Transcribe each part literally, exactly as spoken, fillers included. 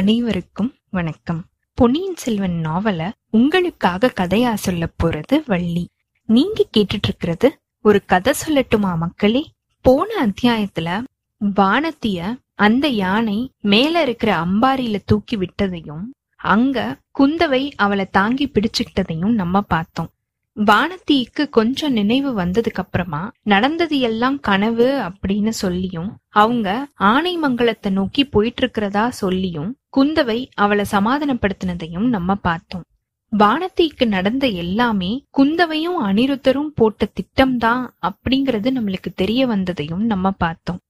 அனைவருக்கும் வணக்கம். பொன்னியின் செல்வன் நாவல உங்களுக்காக கதையா சொல்ல போறது வள்ளி. நீங்க கேட்டுட்டு இருக்கிறது ஒரு கதை சொல்லட்டுமா மக்களே. போன அத்தியாயத்துல வானத்திய அந்த யானை மேல இருக்கிற அம்பாரியில தூக்கி விட்டதையும் அங்க குந்தவை அவளை தாங்கி பிடிச்சுக்கிட்டதையும் நம்ம பார்த்தோம். வானத்திக்கு கொஞ்சம் நினைவு வந்ததுக்கு அப்புறமா நடந்தது எல்லாம் கனவு அப்படின்னு சொல்லியும் அவங்க ஆனைமங்கலத்தை நோக்கி போயிட்டு இருக்கிறதா சொல்லியும் குந்தவை அவளை சமாதானப்படுத்தினதையும் நம்ம பார்த்தோம். வானத்திக்கு நடந்த எல்லாமே குந்தவையும் அனிருத்தரும் போட்ட திட்டம்தான் அப்படிங்கிறது நம்மளுக்கு தெரிய வந்ததையும் நம்ம பார்த்தோம்.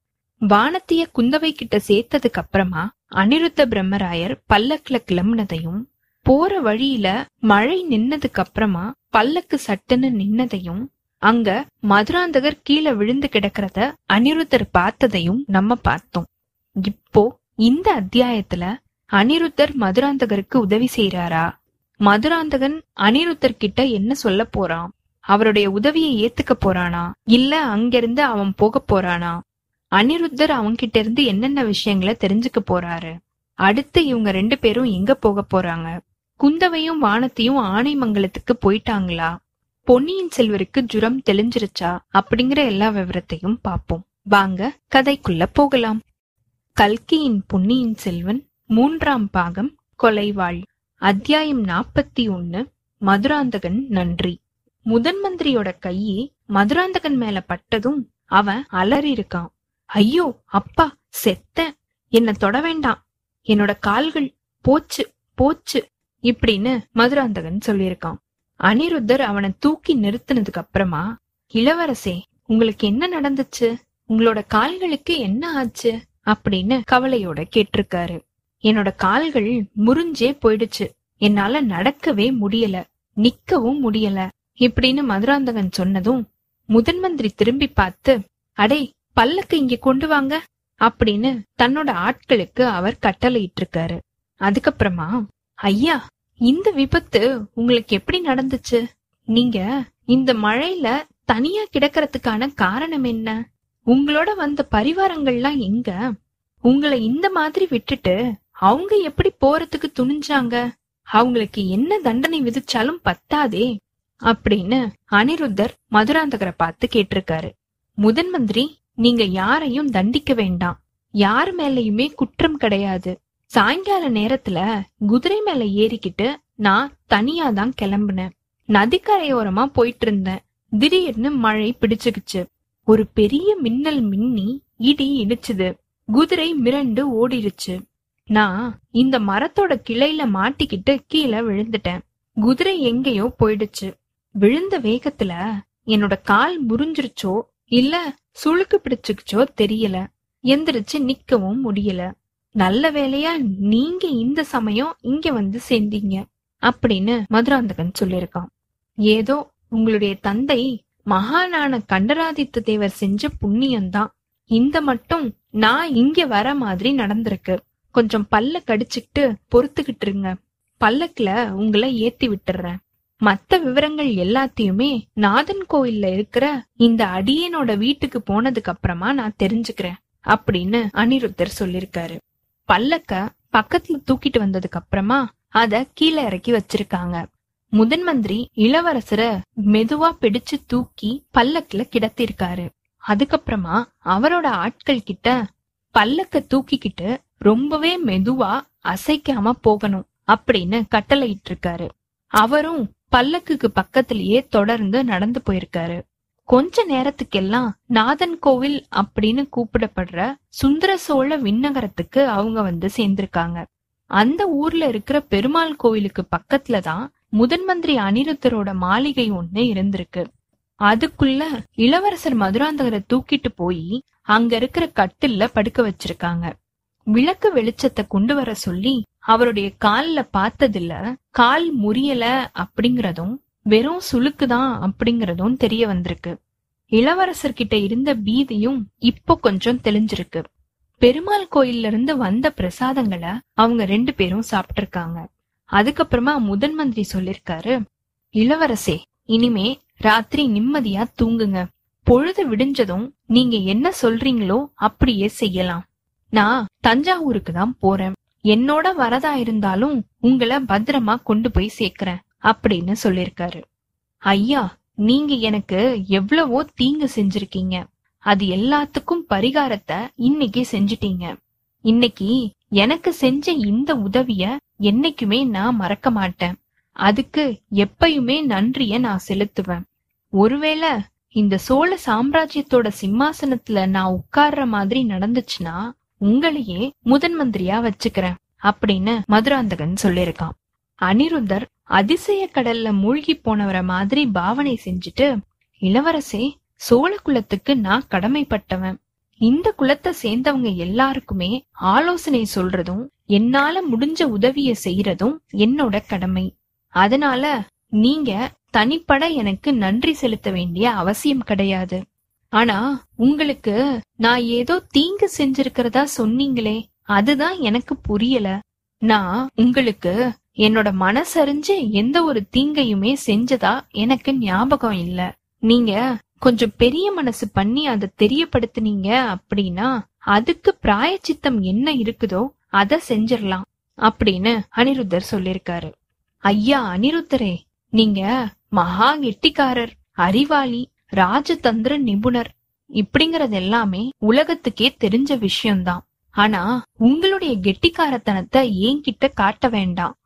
வானத்திய குந்தவை கிட்ட சேர்த்ததுக்கு அப்புறமா அனிருத்த பிரம்மராயர் பல்லக்குல கிளம்பினதையும் போற வழியில மழை நின்னதுக்கு அப்புறமா பல்லக்கு சட்டுன்னு நின்னதையும் அங்க மதுராந்தகர் கீழே விழுந்து கிடக்கிறத அனிருத்தர் பார்த்ததையும் நம்ம பார்த்தோம். இப்போ இந்த அத்தியாயத்துல அனிருத்தர் மதுராந்தகருக்கு உதவி செய்யறாரா, மதுராந்தகன் அனிருத்தர் கிட்ட என்ன சொல்ல போறான், அவருடைய உதவியை ஏத்துக்க போறானா இல்ல அங்கிருந்து அவன் போக போறானா, அனிருத்தர் அவன்கிட்ட இருந்து என்னென்ன விஷயங்களை தெரிஞ்சுக்க போறாரு, அடுத்து இவங்க ரெண்டு பேரும் எங்க போக போறாங்க, குந்தவையும் வானத்தையும் ஆனைமங்கலத்துக்கு போயிட்டாங்களா, பொன்னியின் செல்வருக்கு ஜுரம் தெளிஞ்சிருச்சா அப்படிங்கிற எல்லா விவரத்தையும் பார்ப்போம். வாங்க கதைக்குள்ள போகலாம். கல்கியின் பொன்னியின் செல்வன் மூன்றாம் பாகம் கொலைவாள், அத்தியாயம் நாற்பத்தி ஒன்னு, மதுராந்தகன் நன்றி. முதன் மந்திரியோட கையே மதுராந்தகன் மேல பட்டதும் அவன் அலறி இருக்கான். ஐயோ அப்பா, செத்த, என்ன தொட வேண்டாம், என்னோட கால்கள், போச்சு போச்சு இப்படின்னு மதுராந்தகன் சொல்லியிருக்கான். அனிருத்தர் அவனை தூக்கி நிறுத்தினதுக்கு அப்புறமா, இளவரசே உங்களுக்கு என்ன நடந்துச்சு, உங்களோட கால்களுக்கு என்ன ஆச்சு அப்படின்னு கவலையோட கேட்டிருக்காரு. என்னோட கால்கள் முறிஞ்சே போயிடுச்சு, என்னால நடக்கவே முடியல, நிக்கவும் முடியல இப்படின்னு மதுராந்தகன் சொன்னதும் முதன் மந்திரி திரும்பி பார்த்து, அடே பல்லக்கு இங்க கொண்டு வாங்க அப்படின்னு தன்னோட ஆட்களுக்கு அவர் கட்டளையிட்டு இருக்காரு. அதுக்கப்புறமா, ஐயா இந்த விபத்து உங்களுக்கு எப்படி நடந்துச்சு, நீங்க இந்த மழையில தனியா கிடக்கிறதுக்கான காரணம் என்ன, உங்களோட வந்த பரிவாரங்கள்லாம் எங்க, உங்களை இந்த மாதிரி விட்டுட்டு அவங்க எப்படி போறதுக்கு துணிஞ்சாங்க, அவங்களுக்கு என்ன தண்டனை விதிச்சாலும் பத்தாதே அப்படின்னு அனிருத்தர் மதுராந்தகரை பார்த்து கேட்டிருக்காரு. முதன் மந்திரி, நீங்க யாரையும் தண்டிக்க வேண்டாம், யார் மேலயுமே குற்றம் கிடையாது, சாயங்கால நேரத்துல குதிரை மேல ஏறிக்கிட்டு நான் தனியாதான் கிளம்புனேன், நதிக்கரையோரமா போயிட்டு இருந்தேன், திடீர்னு மழை பிடிச்சுக்குச்சு, ஒரு பெரிய மின்னல் மின்னி இடி இடிச்சுது, குதிரை மிரண்டு ஓடிடுச்சு, நான் இந்த மரத்தோட கிளையில மாட்டிக்கிட்டு கீழே விழுந்துட்டேன், குதிரை எங்கேயோ போயிடுச்சு, விழுந்த வேகத்துல என்னோட கால் முறிஞ்சிருச்சோ இல்ல சுளுக்கு பிடிச்சுக்குச்சோ தெரியல, எந்திரிச்சு நிக்கவும் முடியல, நல்ல வேலையா நீங்க இந்த சமயம் இங்க வந்து சேர்ந்தீங்க அப்படின்னு மதுராந்தகன் சொல்லியிருக்கான். ஏதோ உங்களுடைய தந்தை மகானான கண்டராதித்த தேவர் செஞ்ச புண்ணியம்தான் இந்த மட்டும் நான் இங்க வர மாதிரி நடந்திருக்கு, கொஞ்சம் பல்ல கடிச்சுக்கிட்டு பொறுத்துக்கிட்டு இருங்க, பல்லக்குல உங்களை ஏத்தி விட்டுறேன், மத்த விவரங்கள் எல்லாத்தையுமே நாதன் கோயில்ல இருக்கிற இந்த அடியனோட வீட்டுக்கு போனதுக்கு அப்புறமா நான் தெரிஞ்சுக்கிறேன் அப்படின்னு அனிருத்தர் சொல்லிருக்காரு. பல்லக்க பக்கத்துல தூக்கிட்டு வந்ததுக்கு அப்புறமா அத கீழே இறக்கி வச்சிருக்காங்க. முதன் மந்திரி இளவரசரை மெதுவா பிடிச்சு தூக்கி பல்லக்குல கிடத்திருக்காரு. அதுக்கப்புறமா அவரோட ஆட்கள் கிட்ட, பல்லக்க தூக்கிக்கிட்டு ரொம்பவே மெதுவா அசைக்காம போகணும் அப்படின்னு கட்டளையிட்டு இருக்காரு. அவரும் பல்லக்குக்கு பக்கத்திலேயே தொடர்ந்து நடந்து போயிருக்காரு. கொஞ்ச நேரத்துக்கெல்லாம் நாதன் கோவில் அப்படின்னு கூப்பிடப்படுற சுந்தர சோழ விண்ணகரத்துக்கு அவங்க வந்து சேர்ந்திருக்காங்க. அந்த ஊர்ல இருக்கிற பெருமாள் கோவிலுக்கு பக்கத்துலதான் முதன் மந்திரி அனிருத்தரோட மாளிகை ஒண்ணு இருந்திருக்கு. அதுக்குள்ள இளவரசர் மதுராந்தகரை தூக்கிட்டு போய் அங்க இருக்கிற கட்டில்ல படுக்க வச்சிருக்காங்க. விளக்கு வெளிச்சத்தை கொண்டு வர சொல்லி அவருடைய கால்ல பார்த்ததுல கால் முறியல அப்படிங்கறதும் வெறும் சுளுக்குதான் அப்படிங்கறதும் தெரிய வந்திருக்கு. இளவரசர்கிட்ட இருந்த பீதியும் இப்போ கொஞ்சம் தெளிஞ்சிருக்கு. பெருமாள் கோயில்ல இருந்து வந்த பிரசாதங்களை அவங்க ரெண்டு பேரும் சாப்பிட்டு இருக்காங்க. அதுக்கப்புறமா முதன் மந்திரி சொல்லிருக்காரு, இளவரசே இனிமே ராத்திரி நிம்மதியா தூங்குங்க, பொழுது விடிஞ்சதும் நீங்க என்ன சொல்றீங்களோ அப்படியே செய்யலாம், நான் தஞ்சாவூருக்கு தான் போறேன், என்னோட வரதா இருந்தாலும் உங்களை பத்திரமா கொண்டு போய் சேர்க்கிறேன் அப்படின்னு சொல்லிருக்காரு. ஐயா, நீங்க எனக்கு எவ்வளவோ தீங்கு செஞ்சிருக்கீங்க, அது எல்லாத்துக்கும் பரிகாரத்தை இன்னைக்கு செஞ்சிட்டீங்க. இன்னைக்கு எனக்கு செஞ்ச இந்த உதவிய என்னைக்குமே நான் மறக்க மாட்டேன். அதுக்கு எப்பயுமே நன்றிய நான் செலுத்துவேன். ஒருவேளை இந்த சோழ சாம்ராஜ்யத்தோட சிம்மாசனத்துல நான் உட்கார்ற மாதிரி நடந்துச்சுன்னா உங்களையே முதன் மந்திரியா வச்சுக்கிறேன் அப்படின்னு மதுராந்தகன் சொல்லிருக்கான். அனிருத்தர் அதிசய கடல்ல மூழ்கி போனவரை மாதிரி பாவனை செஞ்சுட்டு, இளவரசே, சோழ குலத்துக்கு நான் கடமைப்பட்டவன். இந்த குலத்தை சேர்ந்தவங்க எல்லாருக்குமே ஆலோசனை சொல்றதும் என்னால முடிஞ்ச உதவிய செய்யறதும் என்னோட கடமை. அதனால நீங்க தனிப்பட எனக்கு நன்றி செலுத்த வேண்டிய அவசியம் கிடையாது. ஆனா உங்களுக்கு நான் ஏதோ தீங்கு செஞ்சிருக்கிறதா சொன்னீங்களே, அதுதான் எனக்கு புரியல. நான் உங்களுக்கு என்னோட மனசறிஞ்சு எந்த ஒரு தீங்கையுமே செஞ்சதா எனக்கு ஞாபகம் இல்ல. நீங்க கொஞ்சம் பெரிய மனசு பண்ணி அதை தெரியப்படுத்தினீங்க அப்படின்னா அதுக்கு பிராயச்சித்தம் என்ன இருக்குதோ அத செஞ்சிடலாம் அப்படின்னு அனிருத்தர் சொல்லிருக்காரு. ஐயா அனிருத்தரே, நீங்க மகா கெட்டிக்காரர், அறிவாளி, ராஜதந்திர நிபுணர், இப்படிங்கறது எல்லாமே உலகத்துக்கே தெரிஞ்ச விஷயம்தான். ஆனா உங்களுடைய கெட்டிக்காரத்தனத்தை என்கிட்ட காட்ட வேண்டாம்.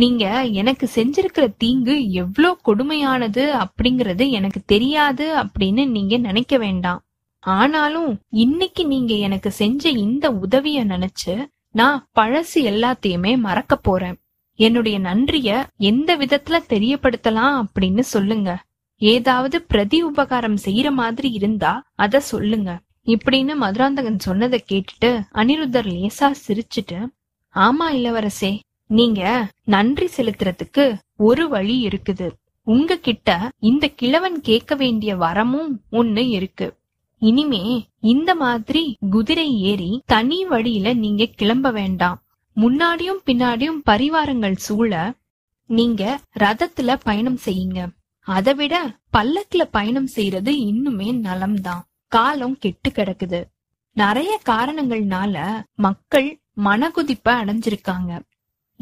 நீங்க எனக்கு செஞ்சிருக்கிற தீங்கு எவ்வளோ கொடுமையானது அப்படிங்கறது எனக்கு தெரியாது அப்படின்னு நீங்க நினைக்க வேண்டாம். ஆனாலும் இன்னைக்கு நீங்க எனக்கு செஞ்ச இந்த உதவிய நினைச்சு நான் பழசு எல்லாத்தையுமே மறக்க போறேன். என்னுடைய நன்றிய எந்த விதத்துல தெரியப்படுத்தலாம் அப்படின்னு சொல்லுங்க. ஏதாவது பிரதி உபகாரம் செய்யற மாதிரி இருந்தா அத சொல்லுங்க இப்படின்னு மதுராந்தகன் சொன்னதை கேட்டுட்டு அனிருத்தர் லேசா சிரிச்சுட்டு, ஆமா இளவரசே, நீங்க நன்றி செலுத்துறதுக்கு ஒரு வழி இருக்குது. உங்க கிட்ட இந்த கிழவன் கேட்க வேண்டிய வரமும் ஒண்ணு இருக்கு. இனிமே இந்த மாதிரி குதிரை ஏறி தனி வழியில நீங்க கிளம்ப வேண்டாம். முன்னாடியும் பின்னாடியும் பரிவாரங்கள் சூழ நீங்க ரதத்துல பயணம் செய்யுங்க. அதை விட பல்லக்குல பயணம் செய்யறது இன்னுமே நலம்தான். காலம் கெட்டு கிடக்குது. நிறைய காரணங்கள்னால மக்கள் மனகுதிப்ப அடைஞ்சிருக்காங்க.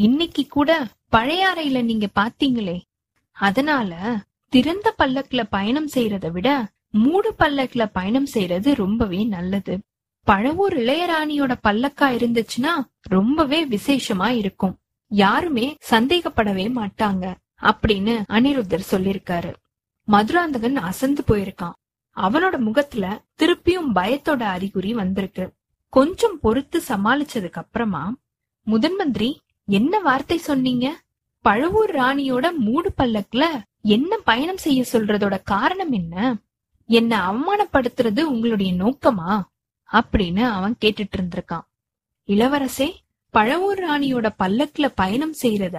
இன்னைக்கு கூட பழையாறையில நீங்க பாத்தீங்களே, அதனால திறந்த பல்லக்குல பயணம் செய்யறதை விட மூடு பல்லக்குல பயணம் செய்யறது ரொம்பவே நல்லது. பழவூர் இளையராணியோட பல்லக்கா இருந்துச்சுன்னா ரொம்பவே விசேஷமா இருக்கும். யாருமே சந்தேகப்படவே மாட்டாங்க அப்படின்னு அனிருத்தர் சொல்லிருக்காரு. மதுராந்தகன் அசந்து போயிருக்கான். அவனோட முகத்துல திருப்பியும் பயத்தோட அறிகுறி வந்திருக்கு. கொஞ்சம் பொறுத்து சமாளிச்சதுக்கு அப்புறமா, முதன் மந்திரி என்ன வார்த்தை சொன்னீங்க? பழுவூர் ராணியோட மூடு பல்லக்குல என்ன பயணம் செய்ய சொல்றதோட காரணம் என்ன? என்ன அவமானப்படுத்துறது உங்களுடைய நோக்கமா அப்படின்னு அவன் கேட்டுட்டு இருந்திருக்கான். இளவரசே, பழுவூர் ராணியோட பல்லக்குல பயணம் செய்யறத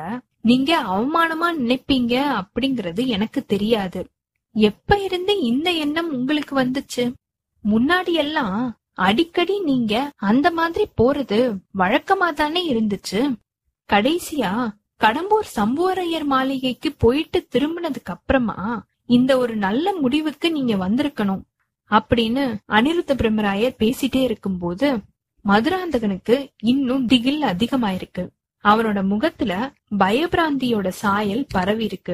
நீங்க அவமானமா நினைப்பீங்க அப்படிங்கறது எனக்கு தெரியாது. எப்ப இருந்து இந்த எண்ணம் உங்களுக்கு வந்துச்சு? முன்னாடி எல்லாம் அடிக்கடி நீங்க அந்த மாதிரி போறது வழக்கமா தானே இருந்துச்சு. கடைசியா கடம்பூர் சம்புவரையர் மாளிகைக்கு போயிட்டு திரும்பினதுக்கு அப்புறமா இந்த ஒரு நல்ல முடிவுக்கு நீங்க வந்திருக்கணும் அப்படின்னு அனிருத்த பிரம்மராயர் பேசிட்டே இருக்கும்போது மதுராந்தகனுக்கு இன்னும் திகில் அதிகமாயிருக்கு. அவனோட முகத்துல பயபிராந்தியோட சாயல் பரவி இருக்கு.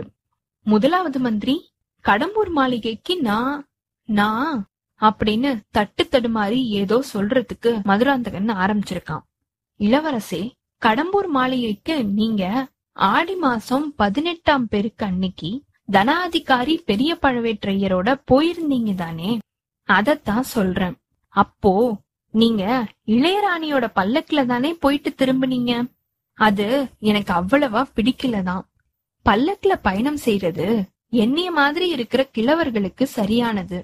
முதலாவது மந்திரி, கடம்பூர் மாளிகைக்கு நான் நான் அப்படின்னு தட்டு தடுமாறி ஏதோ சொல்றதுக்கு மதுராந்தகன் ஆரம்பிச்சிருக்கான். இளவரசே, கடம்பூர் மாளிகைக்கு நீங்க ஆடி மாசம் பதினெட்டாம் பேருக்கு அன்னைக்கு தனாதிகாரி பெரிய பழவேற்றையரோட போயிருந்தீங்க தானே, அதத்தான் சொல்றேன். அப்போ நீங்க இளையராணியோட பல்லக்குல தானே போயிட்டு திரும்பினீங்க. அது எனக்கு அவ்வளவா பிடிக்கலதான். பல்லக்குல பயணம் செய்யறது என்னைய மாதிரி இருக்கிற கிழவர்களுக்கு சரியானது.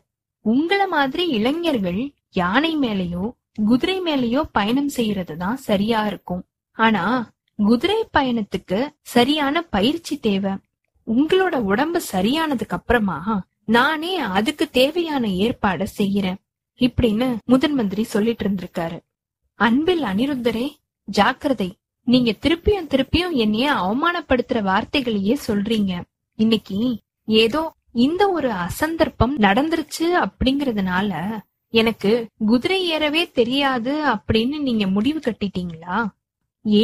உங்கள மாதிரி இளைஞர்கள் யானை மேலயோ குதிரை மேலயோ பயணம் செய்யறதுதான் சரியா இருக்கும். ஆனா குதிரை பயணத்துக்கு சரியான பயிற்சி தேவை. உங்களோட உடம்பு சரியானதுக்கு அப்புறமா நானே அதுக்கு தேவையான ஏற்பாட செய்யறேன் இப்படின்னு முதன் மந்திரி சொல்லிட்டு இருந்திருக்காரு. அன்பில் அனிருத்தரே, ஜாக்கிரதை. நீங்க திருப்பியும் திருப்பியும் என்னைய அவமானப்படுத்துற வார்த்தைகளையே சொல்றீங்க. இன்னைக்கு ஏதோ இந்த ஒரு அசந்தர்ப்பம் நடந்துருச்சு அப்படிங்கறதுனால எனக்கு குதிரை ஏறவே தெரியாது அப்படின்னு நீங்க முடிவு கட்டிட்டீங்களா?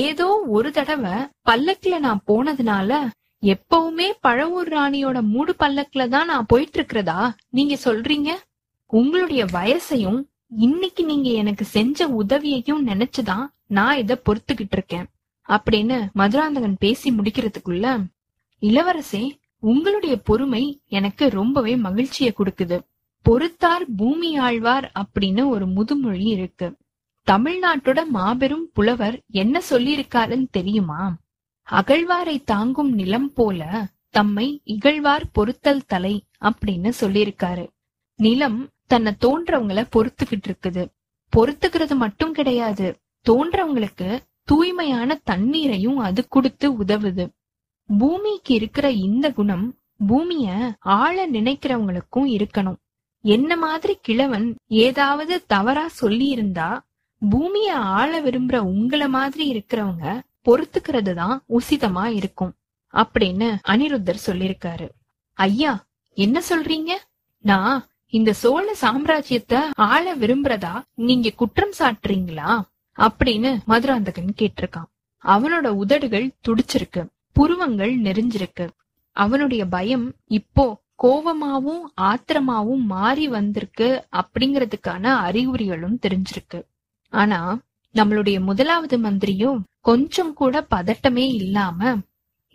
ஏதோ ஒரு தடவை பல்லக்குல நான் போனதுனால எப்பவுமே பழவூர் ராணியோட மூடு பல்லக்குல தான் நான் போயிட்டு இருக்கிறதா நீங்க சொல்றீங்க? உங்களுடைய வயசையும் இன்னைக்கு நீங்க எனக்கு செஞ்ச உதவியையும் நினைச்சுதான் நான் இத பொறுத்துக்கிட்டு இருக்கேன் அப்படின்னு மதுராந்தகன் பேசி முடிக்கிறதுக்குள்ள, இளவரசே, உங்களுடைய பொறுமை எனக்கு ரொம்பவே மகிழ்ச்சியை கொடுக்குது. பொறுத்தார் பூமி ஆழ்வார் அப்படின்னு ஒரு முதுமொழி இருக்கு. தமிழ்நாட்டோட மாபெரும் புலவர் என்ன சொல்லியிருக்காருன்னு தெரியுமா? அகழ்வாரை தாங்கும் நிலம் போல தம்மை இகழ்வார் பொறுத்தல் தலை அப்படின்னு சொல்லியிருக்காரு. நிலம் தன்னை தோன்றவங்களை பொறுத்துக்கிட்டு இருக்குது. பொறுத்துக்கிறது மட்டும் கிடையாது, தோன்றவங்களுக்கு தூய்மையான தண்ணீரையும் அது கொடுத்து உதவுது. பூமிக்கு இருக்கிற இந்த குணம் பூமிய ஆள நினைக்கிறவங்களுக்கும் இருக்கணும். என்ன மாதிரி கிழவன் ஏதாவது தவறா சொல்லி இருந்தா பூமிய ஆள விரும்புற உங்கள மாதிரி இருக்கிறவங்க பொறுத்துக்கிறது தான் உசிதமா இருக்கும் அப்படின்னு அனிருத்தர் சொல்லிருக்காரு. ஐயா, என்ன சொல்றீங்க? நான் இந்த சோழ சாம்ராஜ்யத்தை ஆள விரும்புறதா நீங்க குற்றம் சாட்டுறீங்களா அப்படின்னு மதுராந்தகன் கேட்டிருக்கான். அவனோட உதடுகள் துடிச்சிருக்கு, புருவங்கள் நெறிஞ்சிருக்கு. அவனுடைய பயம் இப்போ கோவமாவும் ஆத்திரமாவும் மாறி வந்திருக்கு அப்படிங்கறதுக்கான அறிகுறிகளும் தெரிஞ்சிருக்கு. ஆனா நம்மளுடைய முதலாவது மந்திரியும் கொஞ்சம் கூட பதட்டமே இல்லாம,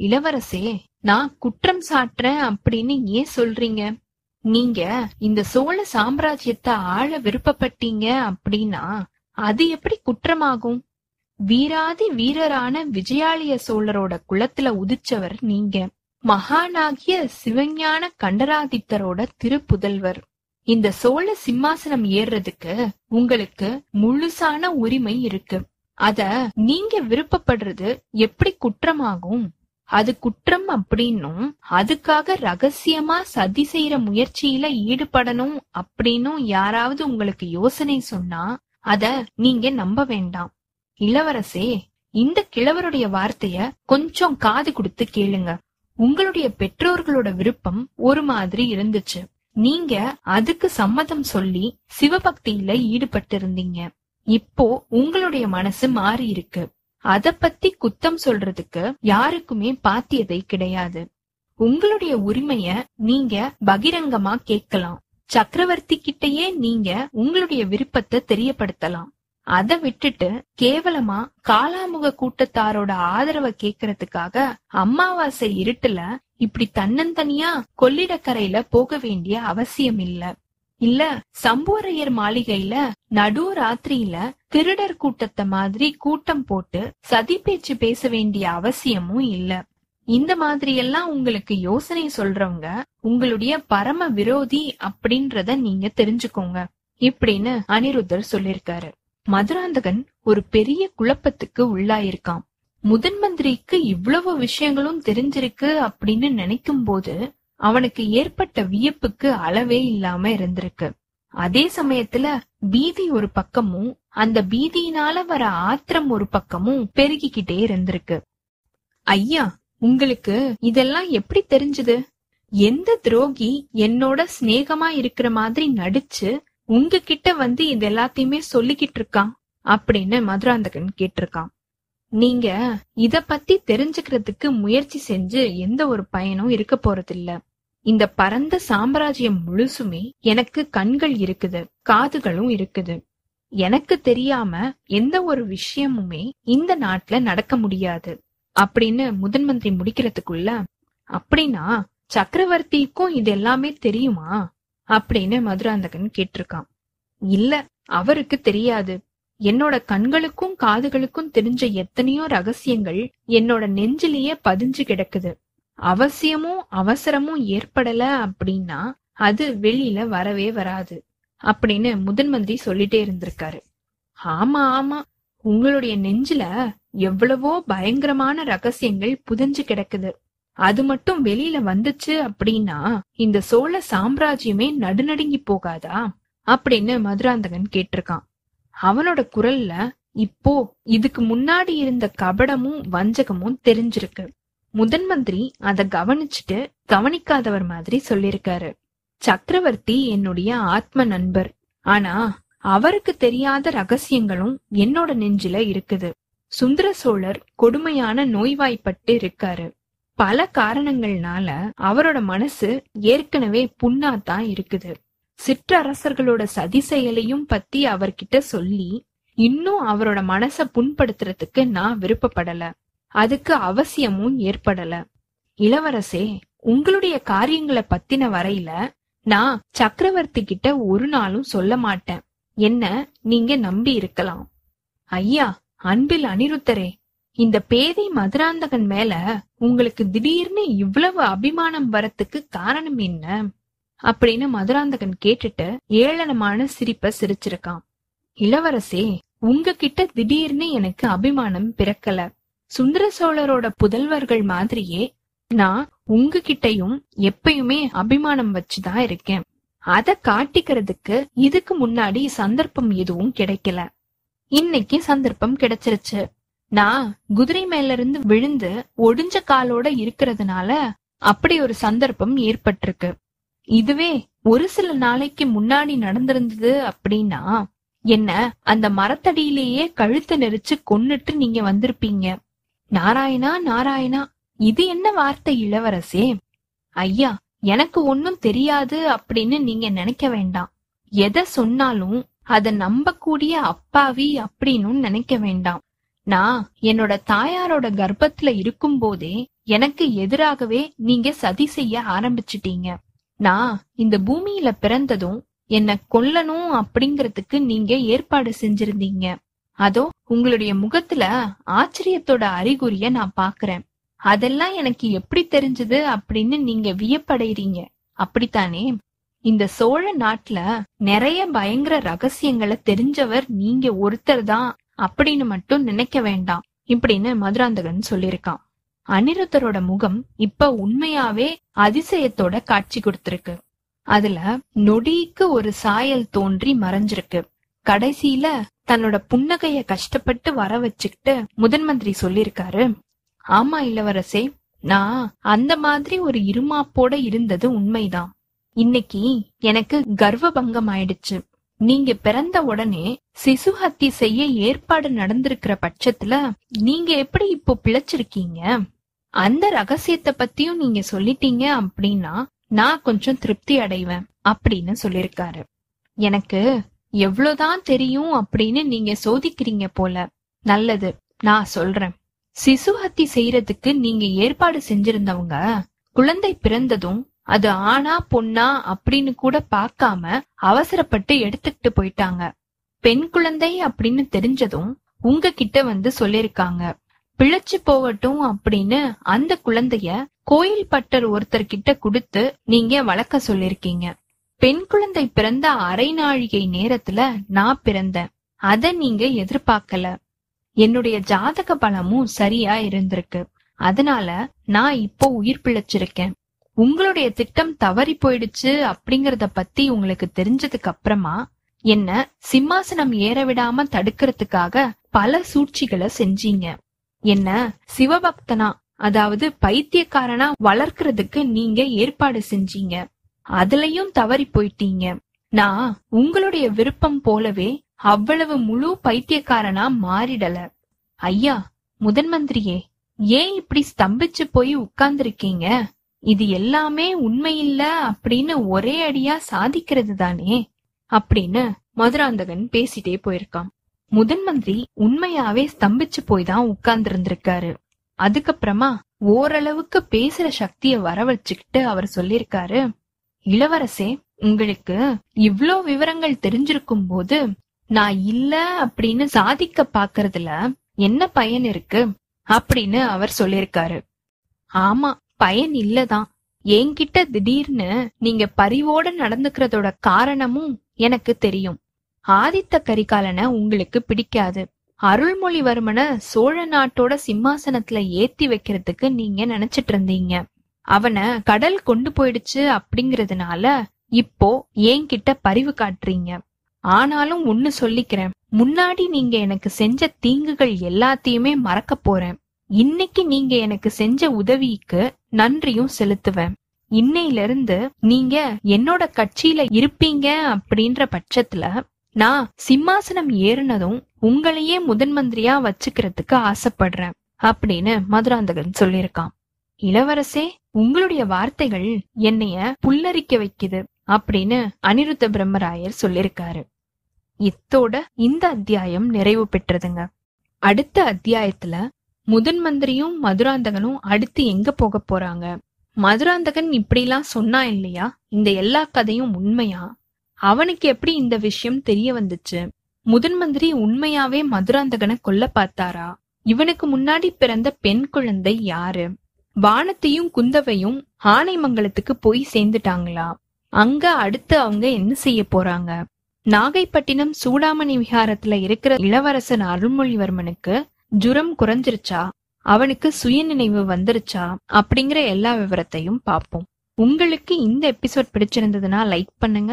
இளவரசே, நான் குற்றம் சாட்டுறேன் அப்படின்னு ஏன் சொல்றீங்க? நீங்க இந்த சோழ சாம்ராஜ்யத்தை ஆள விருப்பப்பட்டீங்க அப்படின்னா அது எப்படி குற்றமாகும்? வீராதி வீரரான விஜயாலய சோழரோட குலத்துல உதிச்சவர் நீங்க, மகானாகிய சிவஞான கண்டராதித்தரோட திருப்புதல்வர். இந்த சோழ சிம்மாசனம் ஏறுறதுக்கு உங்களுக்கு முழுசான உரிமை இருக்கு. அத நீங்க விருப்பப்படுறது எப்படி குற்றமாகும்? அது குற்றம் அப்படின்னும் அதுக்காக ரகசியமா சதி செய்யற முயற்சியில ஈடுபடணும் அப்படின்னும் யாராவது உங்களுக்கு யோசனை சொன்னா அத நீங்க நம்ப வேண்டாம். இளவரசே, இந்த கிழவருடைய வார்த்தைய கொஞ்சம் காது கொடுத்து கேளுங்க. உங்களுடைய பெற்றோர்களோட விருப்பம் ஒரு மாதிரி இருந்துச்சு. நீங்க அதுக்கு சம்மதம் சொல்லி சிவபக்தியில ஈடுபட்டு இருந்தீங்க. இப்போ உங்களுடைய மனசு மாறி இருக்கு. அத பத்தி குத்தம் சொல்றதுக்கு யாருக்குமே பாத்தியதை கிடையாது. உங்களுடைய உரிமைய நீங்க பகிரங்கமா கேட்கலாம். சக்கரவர்த்தி கிட்டயே நீங்க உங்களுடைய விருப்பத்தை தெரியப்படுத்தலாம். அத விட்டுட்டு கேவலமா காலாமுக கூட்டத்தாரோட ஆதரவை கேக்குறதுக்காக அம்மாவாசை இருட்டுல இப்படி தன்னந்தனியா கொள்ளிடக்கரையில போக வேண்டிய அவசியம் இல்ல. இல்ல சம்புவரையர் மாளிகையில நடு ராத்திரியில திருடர் கூட்டத்தை மாதிரி கூட்டம் போட்டு சதி பேச்சு பேச வேண்டிய அவசியமும் இல்ல. இந்த மாதிரி எல்லாம் உங்களுக்கு யோசனை சொல்றவங்க உங்களுடைய பரம விரோதி அப்படின்றத நீங்க தெரிஞ்சுக்கோங்க இப்படின்னு அனிருத்தர் சொல்லிருக்காரு. மதுராந்தகன் ஒரு பெரிய குழப்பத்துக்கு உள்ளாயிருக்கான். முதன் மந்திரிக்கு இவ்வளவு விஷயங்களும் தெரிஞ்சிருக்கு அப்படின்னு நினைக்கும் போது அவனுக்கு ஏற்பட்ட வியப்புக்கு அளவே இல்லாம இருந்திருக்கு. அதே சமயத்துல பீதி ஒரு பக்கமும் அந்த பீதியினால வர ஆத்திரம் ஒரு பக்கமும் பெருகிக்கிட்டே இருந்திருக்கு. ஐயா, உங்களுக்கு இதெல்லாம் எப்படி தெரிஞ்சது? எந்த துரோகி என்னோட சிநேகமா இருக்கிற மாதிரி நடிச்சு உங்ககிட்ட வந்து இது எல்லாத்தையுமே சொல்லிக்கிட்டு இருக்கான் அப்படின்னு மதுராந்தகன் கேட்டிருக்கான். நீங்க இத பத்தி தெரிஞ்சுக்கிறதுக்கு முயற்சி செஞ்சு எந்த ஒரு பயனும் இருக்க போறதில்ல. இந்த பரந்த சாம்ராஜ்யம் முழுசுமே எனக்கு கண்கள் இருக்குது, காதுகளும் இருக்குது. எனக்கு தெரியாம எந்த ஒரு விஷயமுமே இந்த நாட்டுல நடக்க முடியாது அப்படின்னு முதன் மந்திரி முடிக்கிறதுக்குள்ள, அப்படின்னா சக்கரவர்த்திக்கும் இது எல்லாமே தெரியுமா அப்படின்னு மதுராந்தகன் கேட்டிருக்கான். இல்ல, அவருக்கு தெரியாது. என்னோட கண்களுக்கும் காதுகளுக்கும் தெரிஞ்ச எத்தனையோ ரகசியங்கள் என்னோட நெஞ்சிலேயே பதிஞ்சு கிடக்குது. அவசியமும் அவசரமும் ஏற்படல அப்படின்னா அது வெளியில வரவே வராது அப்படின்னு முதன் மந்திரி சொல்லிட்டே இருந்திருக்காரு. ஆமா ஆமா, உங்களுடைய நெஞ்சில எவ்வளவோ பயங்கரமான ரகசியங்கள் புதைஞ்சு கிடக்குது. அது மட்டும் வெளியில வந்துச்சு அப்படின்னா இந்த சோழ சாம்ராஜ்யமே நடுநடுங்கி போகாதா அப்படின்னு மதுராந்தகன் கேட்டிருக்கான். அவனோட குரல்ல இப்போ இதுக்கு முன்னாடி இருந்த கபடமும் வஞ்சகமும் தெரிஞ்சிருக்கு. முதன் மந்திரி அத கவனிச்சுட்டு கவனிக்காதவர் மாதிரி சொல்லிருக்காரு. சக்கரவர்த்தி என்னுடைய ஆத்ம நண்பர், ஆனா அவருக்கு தெரியாத ரகசியங்களும் என்னோட நெஞ்சில இருக்குது. சுந்தர சோழர் கொடுமையான நோய்வாய்ப்பட்டு இருக்காரு. பல காரணங்கள்னால அவரோட மனசு ஏற்கனவே புண்ணாத்தான் இருக்குது. சிற்றரசர்களோட சதி செயலையும் பத்தி அவர்கிட்ட சொல்லி இன்னும் அவரோட மனச புண்படுத்துறதுக்கு நான் விருப்பப்படல, அதுக்கு அவசியமும் ஏற்படல. இளவரசே, உங்களுடைய காரியங்களை பத்தின வரையில நான் சக்கரவர்த்தி கிட்ட ஒரு நாளும் சொல்ல மாட்டேன், என்ன நீங்க நம்பி இருக்கலாம். ஐயா, அன்பில் அனிருத்தரே, இந்த பேதை மதுராந்தகன் மேல உங்களுக்கு திடீர்னு இவ்வளவு அபிமானம் வரத்துக்கு காரணம் என்ன அப்படின்னு மதுராந்தகன் கேட்டுட்டு ஏளனமான சிரிப்ப சிரிச்சிருக்கான். இளவரசே, உங்ககிட்ட திடீர்னு எனக்கு அபிமானம் பிறக்கல. சுந்தர சோழரோட புதல்வர்கள் மாதிரியே நான் உங்ககிட்டயும் எப்பயுமே அபிமானம் வச்சுதான் இருக்கேன். அத காட்டிக்கிறதுக்கு இதுக்கு முன்னாடி சந்தர்ப்பம் எதுவும் கிடைக்கல. இன்னைக்கு சந்தர்ப்பம் கிடைச்சிருச்சு. நான் குதிரை மேல இருந்து விழுந்து ஒடிஞ்ச காலோட இருக்கிறதுனால அப்படி ஒரு சந்தர்ப்பம் ஏற்பட்டிருக்கு. இதுவே ஒரு சில நாளைக்கு முன்னாடி நடந்திருந்தது அப்படின்னா என்ன அந்த மரத்தடியிலேயே கழுத்தை நெரிச்சு கொன்னுட்டு நீங்க வந்திருப்பீங்க. நாராயணா நாராயணா, இது என்ன வார்த்தை இளவரசே? ஐயா, எனக்கு ஒன்னும் தெரியாது அப்படின்னு நீங்க நினைக்க வேண்டாம். எதை சொன்னாலும் அத நம்பக்கூடிய அப்பாவி அப்படின்னு நினைக்க வேண்டாம். நான் என்னோட தாயாரோட கர்ப்பத்துல இருக்கும் போதே எனக்கு எதிராகவே நீங்க சதி செய்ய ஆரம்பிச்சிட்டீங்க. நான் இந்த பூமியில பிறந்ததும் என்னை கொல்லணும் அப்படிங்கறதுக்கு நீங்க ஏற்பாடு செஞ்சிருந்தீங்க. அதோ உங்களுடைய முகத்துல ஆச்சரியத்தோட அறிகுறிய நான் பாக்குறேன். அதெல்லாம் எனக்கு எப்படி தெரிஞ்சது அப்படின்னு நீங்க வியப்படைறீங்க, அப்படித்தானே? இந்த சோழ நாட்டுல நிறைய பயங்கர ரகசியங்களை தெரிஞ்சவர் நீங்க ஒருத்தர் தான் அப்படின்னு மட்டும் நினைக்க வேண்டாம் இப்படின்னு மதுராந்தகன் சொல்லியிருக்கான். அனிருத்தரோட முகம் இப்ப உண்மையாவே அதிசயத்தோட காட்சி கொடுத்திருக்கு. அதுல நொடிக்கு ஒரு சாயல் தோன்றி மறைஞ்சிருக்கு. கடைசியில தன்னோட புன்னகைய கஷ்டப்பட்டு வர வச்சுக்கிட்டு முதன் மந்திரி சொல்லியிருக்காரு, ஆமா இளவரசே, நான் அந்த மாதிரி ஒரு இருமாப்போட இருந்தது உண்மைதான். இன்னைக்கு எனக்கு கர்வ பங்கம் ஆயிடுச்சு. நீங்க பிறந்த உடனே சிசுஹத்தி செய்ய ஏற்பாடு நடந்திருக்கிற பட்சத்துல நீங்க எப்படி இப்போ பிழைச்சிருக்கீங்க? அந்த ரகசியத்தை பத்தியும் நீங்க சொல்லிட்டீங்க அப்படின்னா நான் கொஞ்சம் திருப்தி அடைவேன் அப்படின்னு சொல்லியிருக்காரு. எனக்கு எவ்வளவுதான் தெரியும் அப்படின்னு நீங்க சோதிக்கிறீங்க போல. நல்லது, நான் சொல்றேன். சிசுஹத்தி செய்யறதுக்கு நீங்க ஏற்பாடு செஞ்சிருந்தவங்க குழந்தை பிறந்ததும் அது ஆனா பொண்ணா அப்படின்னு கூட பாக்காம அவசரப்பட்டு எடுத்துக்கிட்டு போயிட்டாங்க. பெண் குழந்தை அப்படின்னு தெரிஞ்சதும் உங்ககிட்ட வந்து சொல்லிருக்காங்க. பிழைச்சு போகட்டும் அப்படின்னு அந்த குழந்தைய கோயில் பட்டர் ஒருத்தர்கிட்ட கொடுத்து நீங்க வளர்க்க சொல்லிருக்கீங்க. பெண் குழந்தை பிறந்த அரை நாழிகை நேரத்துல நான் பிறந்தேன். அத நீங்க எதிர்பார்க்கல. என்னுடைய ஜாதக பலமும் சரியா இருந்திருக்கு. அதனால நான் இப்போ உயிர் பிழைச்சிருக்கேன். உங்களுடைய திட்டம் தவறி போயிடுச்சு அப்படிங்கறத பத்தி உங்களுக்கு தெரிஞ்சதுக்கு அப்புறமா என்ன சிம்மாசனம் ஏற விடாம தடுக்கிறதுக்காக பல சூழ்ச்சிகளை செஞ்சீங்க. என்ன சிவபக்தனா, அதாவது பைத்தியக்காரனா வளர்க்கறதுக்கு நீங்க ஏற்பாடு செஞ்சீங்க. அதுலயும் தவறி போயிட்டீங்க. நான் உங்களுடைய விருப்பம் போலவே அவ்வளவு முழு பைத்தியக்காரனா மாறிடல. ஐயா முதன் மந்திரியே, ஏன் இப்படி ஸ்தம்பிச்சு போய் உட்கார்ந்திருக்கீங்க? இது எல்லாமே உண்மையில்ல அப்படின்னு ஒரே அடியா சாதிக்கிறது தானே அப்படின்னு மதுராந்தகன் பேசிட்டே போயிருக்கான். முதன் மந்திரி உண்மையாவே ஸ்தம்பிச்சு போய் தான் உட்கார்ந்து இருந்திருக்காரு. அதுக்கப்புறமா ஓரளவுக்கு பேசுற சக்திய வரவழைச்சுக்கிட்டு அவர் சொல்லியிருக்காரு, இளவரசே, உங்களுக்கு இவ்ளோ விவரங்கள் தெரிஞ்சிருக்கும் போது நான் இல்ல அப்படின்னு சாதிக்க பாக்குறதுல என்ன பயன் இருக்கு அப்படின்னு அவர் சொல்லியிருக்காரு. ஆமா, பயன் இல்லதான். என்கிட்ட திடீர்னு நீங்க பரிவோட நடந்துக்கிறதோட காரணமும் எனக்கு தெரியும். ஆதித்த கரிகாலனை உங்களுக்கு பிடிக்காது. அருள்மொழிவர்மனை சோழ நாட்டோட சிம்மாசனத்துல ஏத்தி வைக்கிறதுக்கு நீங்க நினைச்சிட்டு இருந்தீங்க. அவனை கடல் கொண்டு போயிடுச்சு அப்படிங்கறதுனால இப்போ என்கிட்ட பரிவு காட்டுறீங்க. ஆனாலும் ஒன்னு சொல்லிக்கிறேன், முன்னாடி நீங்க எனக்கு செஞ்ச தீங்குகள் எல்லாத்தையுமே மறக்க போறேன். இன்னைக்கு நீங்க எனக்கு செஞ்ச உதவிக்கு நன்றியும் செலுத்துவேன். இன்னையில இருந்து நீங்க என்னோட கட்சியில இருப்பீங்க அப்படின்ற பட்சத்துல நான் சிம்மாசனம் ஏறினதும் உங்களையே முதன் மந்திரியா வச்சுக்கிறதுக்கு ஆசைப்படுறேன் அப்படின்னு மதுராந்தகன் சொல்லியிருக்கான். இளவரசே, உங்களுடைய வார்த்தைகள் என்னைய புல்லரிக்க வைக்குது அப்படின்னு அனிருத்த பிரம்மராயர் சொல்லியிருக்காரு. இத்தோட இந்த அத்தியாயம் நிறைவு பெற்றதுங்க. அடுத்த அத்தியாயத்துல முதன் மந்திரியும் மதுராந்தகனும் அடுத்து எங்க போக போறாங்க, மதுராந்தகன் இப்படிலாம் சொன்னா இல்லையா, இந்த எல்லா கதையும் உண்மையா, அவனுக்கு எப்படி இந்த விஷயம் தெரிய வந்துச்சு, முதன் மந்திரி உண்மையாவே மதுராந்தகனை கொல்ல பார்த்தாரா, இவனுக்கு முன்னாடி பிறந்த பெண் குழந்தை யாரு, வானத்தையும் குந்தவையும் ஆனைமங்கலத்துக்கு போய் சேர்ந்துட்டாங்களா, அங்க அடுத்து அவங்க என்ன செய்ய போறாங்க, நாகைப்பட்டினம் சூடாமணி விஹாரத்துல இருக்கிற இளவரசன் அருள்மொழிவர்மனுக்கு ஜுரம் குறைஞ்சிருச்சா, அவனுக்கு சுயநினைவு வந்துருச்சா, அப்படிங்கிற எல்லா விவரத்தையும் பார்ப்போம். உங்களுக்கு இந்த எபிசோட் பிடிச்சிருந்ததுன்னா லைக் பண்ணுங்க,